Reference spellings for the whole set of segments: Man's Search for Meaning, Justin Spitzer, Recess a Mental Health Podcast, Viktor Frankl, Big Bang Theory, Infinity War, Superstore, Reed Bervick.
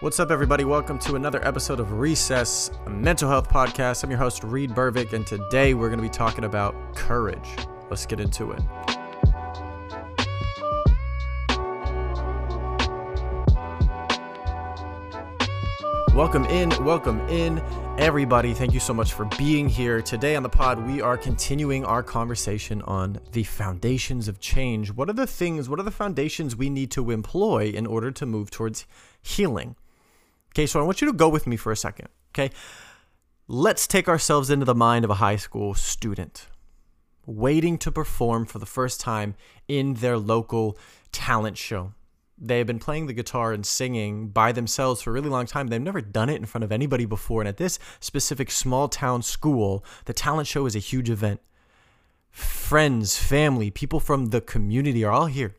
What's up, everybody? Welcome to another episode of Recess, a Mental Health Podcast. I'm your host, Reed Bervick, and today we're going to be talking about courage. Let's get into it. Welcome in, everybody. Thank you so much for being here. Today on the pod, we are continuing our conversation on the foundations of change. What are the foundations we need to employ in order to move towards healing? Okay, so I want you to go with me for a second, okay? Let's take ourselves into the mind of a high school student waiting to perform for the first time in their local talent show. They have been playing the guitar and singing by themselves for a really long time. They've never done it in front of anybody before. And at this specific small town school, the talent show is a huge event. Friends, family, people from the community are all here,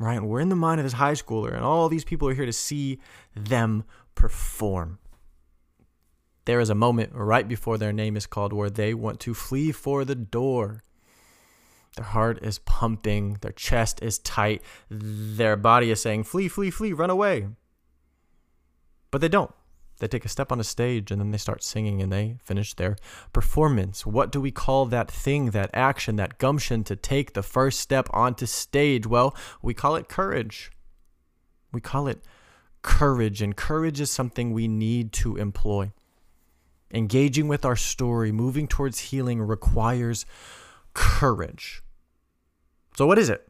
right? And we're in the mind of this high schooler, and all these people are here to see them perform. There is a moment right before their name is called where they want to flee for the door. Their heart is pumping, their chest is tight, their body is saying, flee, flee, flee, run away. But they don't. They take a step on a stage and then they start singing and they finish their performance. What do we call that thing, that action, that gumption to take the first step onto stage? Well, we call it courage. And courage is something we need to employ. Engaging with our story, moving towards healing requires courage. So what is it?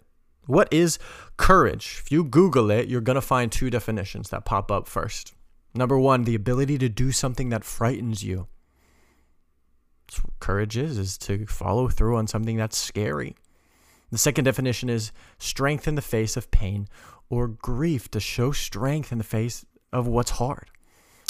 What is courage? If you Google it, you're going to find two definitions that pop up first. Number one, the ability to do something that frightens you. That's what courage is to follow through on something that's scary. The second definition is strength in the face of pain or grief, to show strength in the face of what's hard.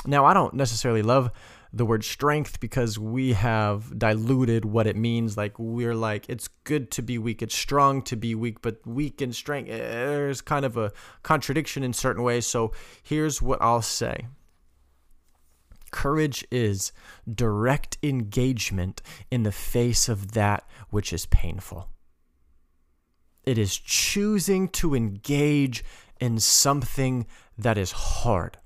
Now, I don't necessarily love the word strength because we have diluted what it means. We're it's good to be weak, it's strong to be weak, but weak and strength, there's kind of a contradiction in certain ways. So here's what I'll say. Courage is direct engagement in the face of that which is painful. It is choosing to engage in something that is hard,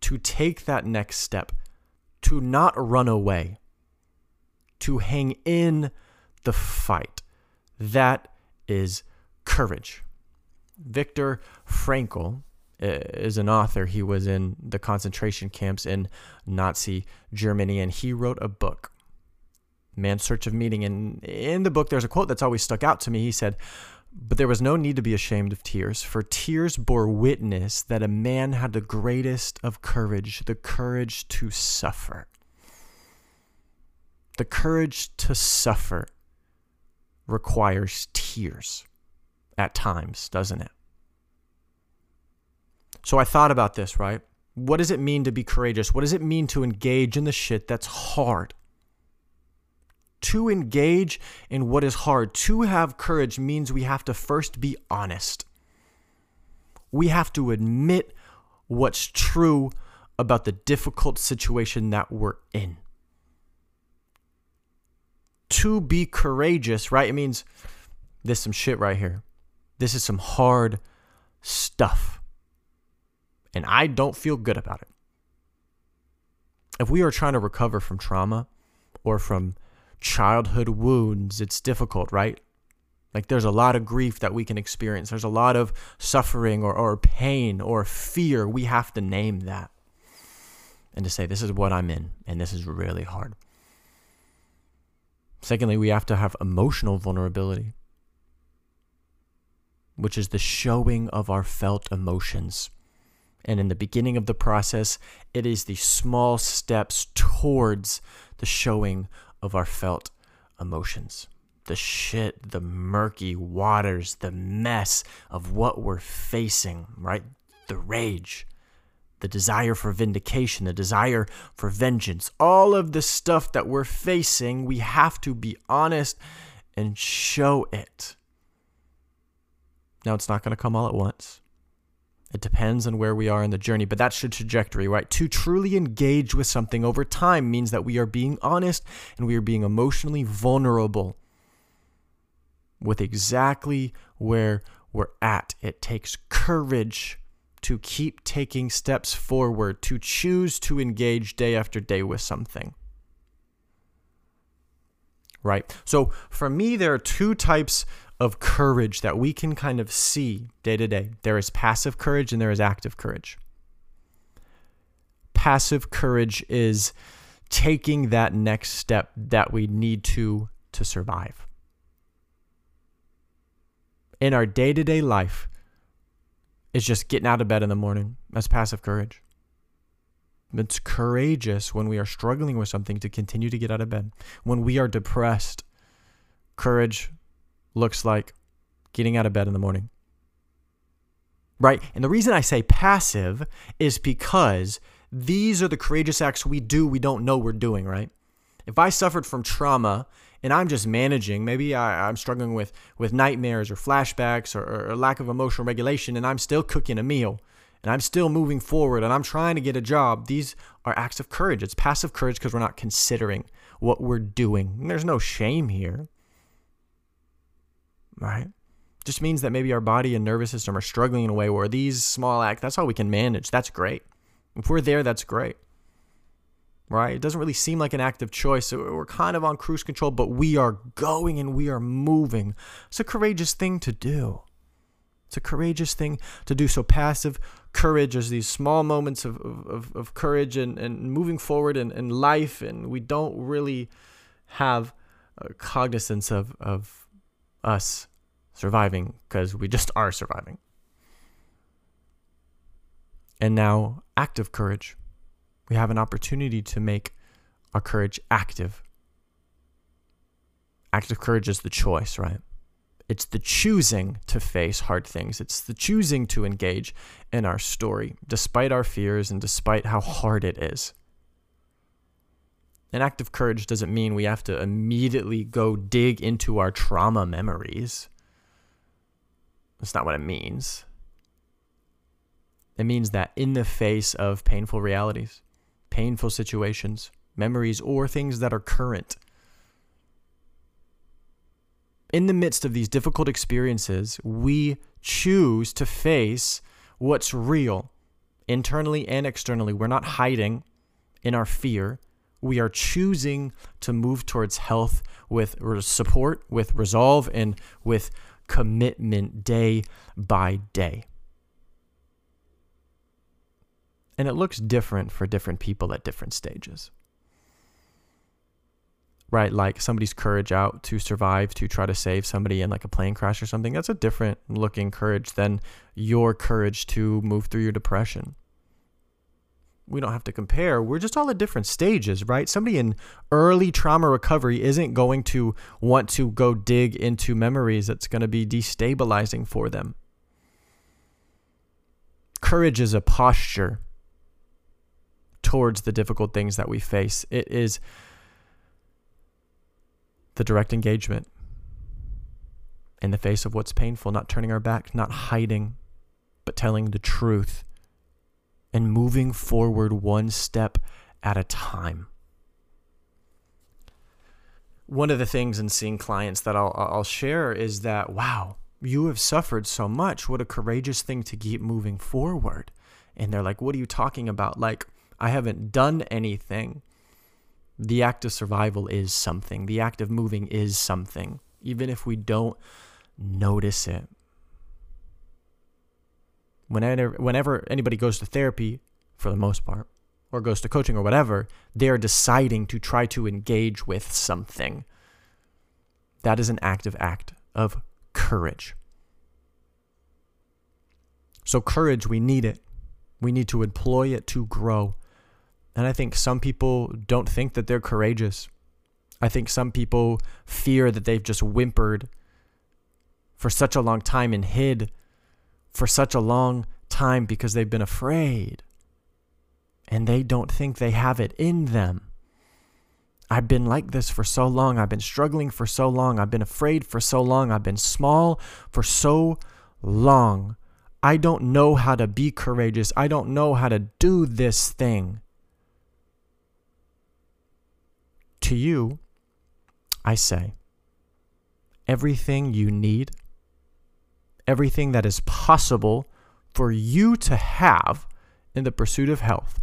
to take that next step, to not run away, to hang in the fight. That is courage. Viktor Frankl is an author. He was in the concentration camps in Nazi Germany, and he wrote a book, Man's Search for Meaning. And in the book, there's a quote that's always stuck out to me. He said, "But there was no need to be ashamed of tears, for tears bore witness that a man had the greatest of courage, the courage to suffer." The courage to suffer requires tears at times, doesn't it? So I thought about this, right? What does it mean to be courageous? What does it mean to engage in the shit that's hard? To engage in what is hard, to have courage, means we have to first be honest. We have to admit what's true about the difficult situation that we're in. To be courageous, right? It means there's some shit right here. This is some hard stuff, and I don't feel good about it. If we are trying to recover from trauma or from childhood wounds, it's difficult, right? There's a lot of grief that we can experience. There's a lot of suffering or pain or fear. We have to name that and to say, this is what I'm in, and this is really hard. Secondly, we have to have emotional vulnerability, which is the showing of our felt emotions. And in the beginning of the process, it is the small steps towards the showing of our felt emotions, the shit, the murky waters, the mess of what we're facing, right? The rage, the desire for vindication, the desire for vengeance, all of the stuff that we're facing, we have to be honest and show it. Now, it's not going to come all at once. It depends on where we are in the journey, but that's the trajectory, right? To truly engage with something over time means that we are being honest and we are being emotionally vulnerable with exactly where we're at. It takes courage to keep taking steps forward, to choose to engage day after day with something. Right? So for me, there are two types of courage that we can kind of see day to day. There is passive courage and there is active courage. Passive courage is taking that next step that we need to survive. In our day-to-day life, it's just getting out of bed in the morning. That's passive courage. It's courageous when we are struggling with something to continue to get out of bed. When we are depressed, courage looks like getting out of bed in the morning. Right? And the reason I say passive is because these are the courageous acts we do we don't know we're doing, right? If I suffered from trauma and I'm just managing, maybe I'm struggling with nightmares or flashbacks or lack of emotional regulation, and I'm still cooking a meal and I'm still moving forward and I'm trying to get a job, these are acts of courage. It's passive courage because we're not considering what we're doing. And there's no shame here, right? It just means that maybe our body and nervous system are struggling in a way where these small acts, that's all we can manage. That's great. If we're there, that's great. Right? It doesn't really seem like an active choice. So we're kind of on cruise control, but we are going and we are moving. It's a courageous thing to do. It's a courageous thing to do. So passive courage is these small moments of courage and moving forward in life, and we don't really have a cognizance of us surviving because we just are surviving. And now active courage. We have an opportunity to make our courage active. Active courage is the choice, right? It's the choosing to face hard things. It's the choosing to engage in our story, despite our fears and despite how hard it is. And active courage doesn't mean we have to immediately go dig into our trauma memories. That's not what it means. It means that in the face of painful realities, painful situations, memories, or things that are current. In the midst of these difficult experiences, we choose to face what's real, internally and externally. We're not hiding in our fear. We are choosing to move towards health with support, with resolve, and with commitment day by day. And it looks different for different people at different stages, right? Like somebody's courage out to survive, to try to save somebody in like a plane crash or something. That's a different looking courage than your courage to move through your depression. We don't have to compare. We're just all at different stages, right? Somebody in early trauma recovery isn't going to want to go dig into memories that's going to be destabilizing for them. Courage is a posture towards the difficult things that we face. It is the direct engagement in the face of what's painful, not turning our back, not hiding, but telling the truth and moving forward one step at a time. One of the things in seeing clients that I'll share is that, wow, you have suffered so much. What a courageous thing to keep moving forward. And they're like, what are you talking about? Like, I haven't done anything. The act of survival is something. The act of moving is something, even if we don't notice it. Whenever anybody goes to therapy, for the most part, or goes to coaching or whatever, they're deciding to try to engage with something. That is an active act of courage. So courage, we need it. We need to employ it to grow. And I think some people don't think that they're courageous. I think some people fear that they've just whimpered for such a long time and hid for such a long time because they've been afraid. And they don't think they have it in them. I've been like this for so long. I've been struggling for so long. I've been afraid for so long. I've been small for so long. I don't know how to be courageous. I don't know how to do this thing. To you, I say, everything you need, everything that is possible for you to have in the pursuit of health,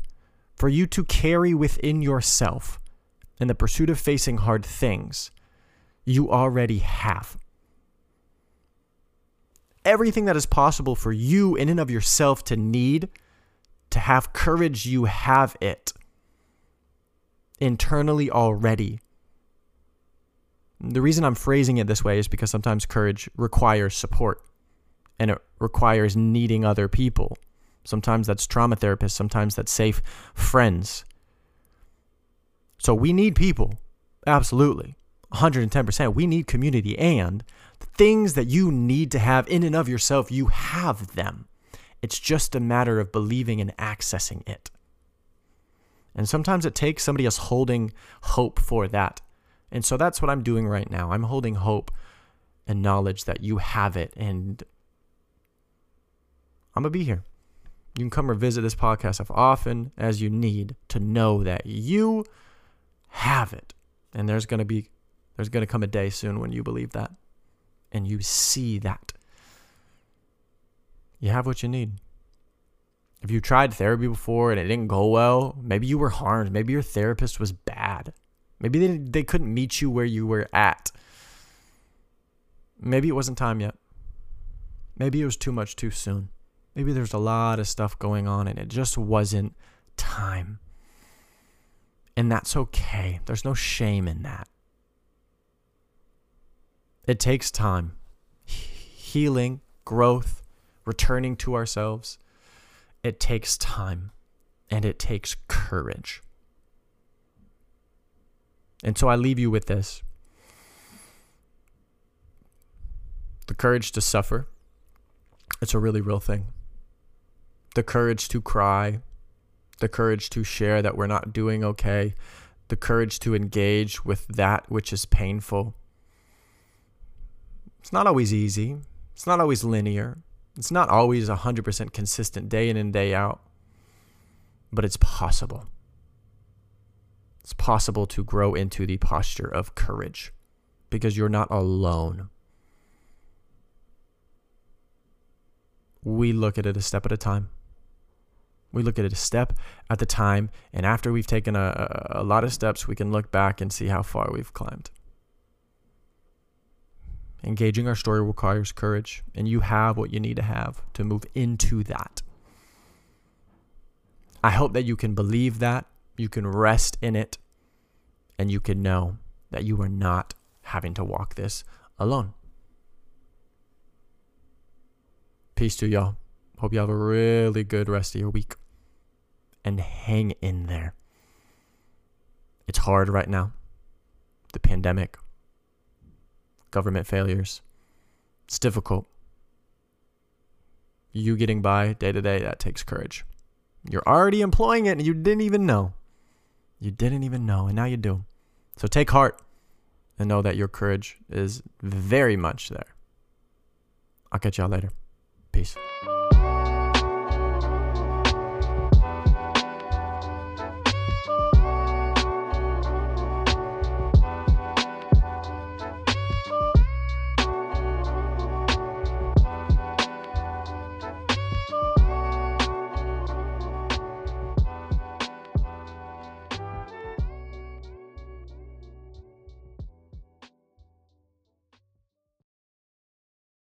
for you to carry within yourself in the pursuit of facing hard things, you already have. Everything that is possible for you in and of yourself to need, to have courage, you have it internally already. The reason I'm phrasing it this way is because sometimes courage requires support and it requires needing other people. Sometimes that's trauma therapists, sometimes that's safe friends. So we need people, absolutely, 110%. We need community, and the things that you need to have in and of yourself, you have them. It's just a matter of believing and accessing it. And sometimes it takes somebody else holding hope for that. And so that's what I'm doing right now. I'm holding hope and knowledge that you have it, and I'm going to be here. You can come revisit this podcast as often as you need to know that you have it. And there's going to come a day soon when you believe that and you see that. You have what you need. If you tried therapy before and it didn't go well, maybe you were harmed. Maybe your therapist was bad. Maybe they couldn't meet you where you were at. Maybe it wasn't time yet. Maybe it was too much too soon. Maybe there's a lot of stuff going on and it just wasn't time. And that's okay. There's no shame in that. It takes time. Healing, growth, returning to ourselves. It takes time and it takes courage. And so I leave you with this. The courage to suffer. It's a really real thing. The courage to cry. The courage to share that we're not doing okay. The courage to engage with that which is painful. It's not always easy. It's not always linear. It's not always 100% consistent day in and day out. But it's possible. It's possible to grow into the posture of courage because you're not alone. We look at it a step at a time. We look at it a step at the time, and after we've taken a lot of steps, we can look back and see how far we've climbed. Engaging our story requires courage, and you have what you need to have to move into that. I hope that you can believe that. You can rest in it, and you can know that you are not having to walk this alone. Peace to y'all. Hope you have a really good rest of your week. And hang in there. It's hard right now. The pandemic, government failures, it's difficult. You getting by day to day, that takes courage. You're already employing it and you didn't even know. You didn't even know, and now you do. So take heart and know that your courage is very much there. I'll catch y'all later. Peace.